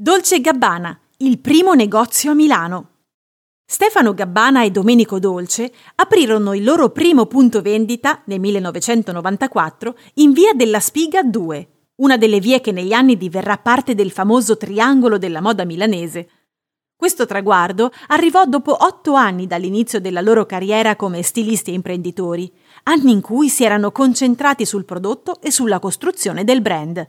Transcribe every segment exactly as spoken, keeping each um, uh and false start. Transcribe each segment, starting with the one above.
Dolce e Gabbana, il primo negozio a Milano. Stefano Gabbana e Domenico Dolce aprirono il loro primo punto vendita nel millenovecentonovantaquattro in via della Spiga due, una delle vie che negli anni diverrà parte del famoso triangolo della moda milanese. Questo traguardo arrivò dopo otto anni dall'inizio della loro carriera come stilisti e imprenditori, anni in cui si erano concentrati sul prodotto e sulla costruzione del brand.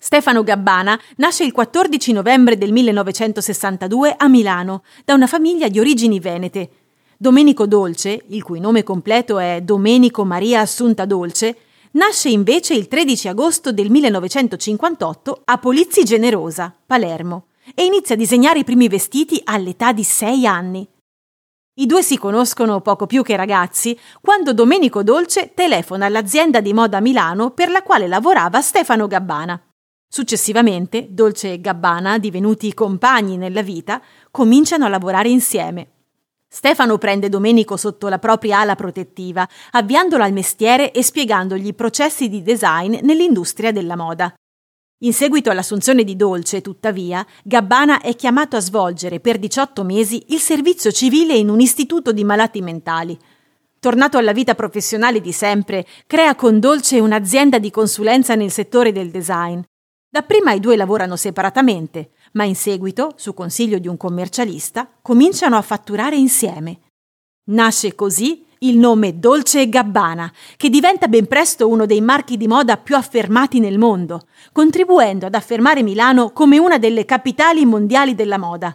Stefano Gabbana nasce il quattordici novembre del millenovecentosessantadue a Milano, da una famiglia di origini venete. Domenico Dolce, il cui nome completo è Domenico Maria Assunta Dolce, nasce invece il tredici agosto del millenovecentocinquantotto a Polizzi Generosa, Palermo, e inizia a disegnare i primi vestiti all'età di sei anni. I due si conoscono poco più che ragazzi quando Domenico Dolce telefona all'azienda di moda Milano per la quale lavorava Stefano Gabbana. Successivamente, Dolce e Gabbana, divenuti compagni nella vita, cominciano a lavorare insieme. Stefano prende Domenico sotto la propria ala protettiva, avviandolo al mestiere e spiegandogli i processi di design nell'industria della moda. In seguito all'assunzione di Dolce, tuttavia, Gabbana è chiamato a svolgere per diciotto mesi il servizio civile in un istituto di malati mentali. Tornato alla vita professionale di sempre, crea con Dolce un'azienda di consulenza nel settore del design. Dapprima i due lavorano separatamente, ma in seguito, su consiglio di un commercialista, cominciano a fatturare insieme. Nasce così il nome Dolce e Gabbana, che diventa ben presto uno dei marchi di moda più affermati nel mondo, contribuendo ad affermare Milano come una delle capitali mondiali della moda.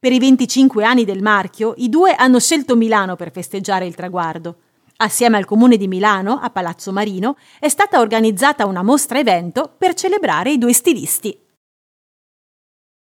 Per i venticinque anni del marchio, i due hanno scelto Milano per festeggiare il traguardo. Assieme al Comune di Milano, a Palazzo Marino, è stata organizzata una mostra evento per celebrare i due stilisti.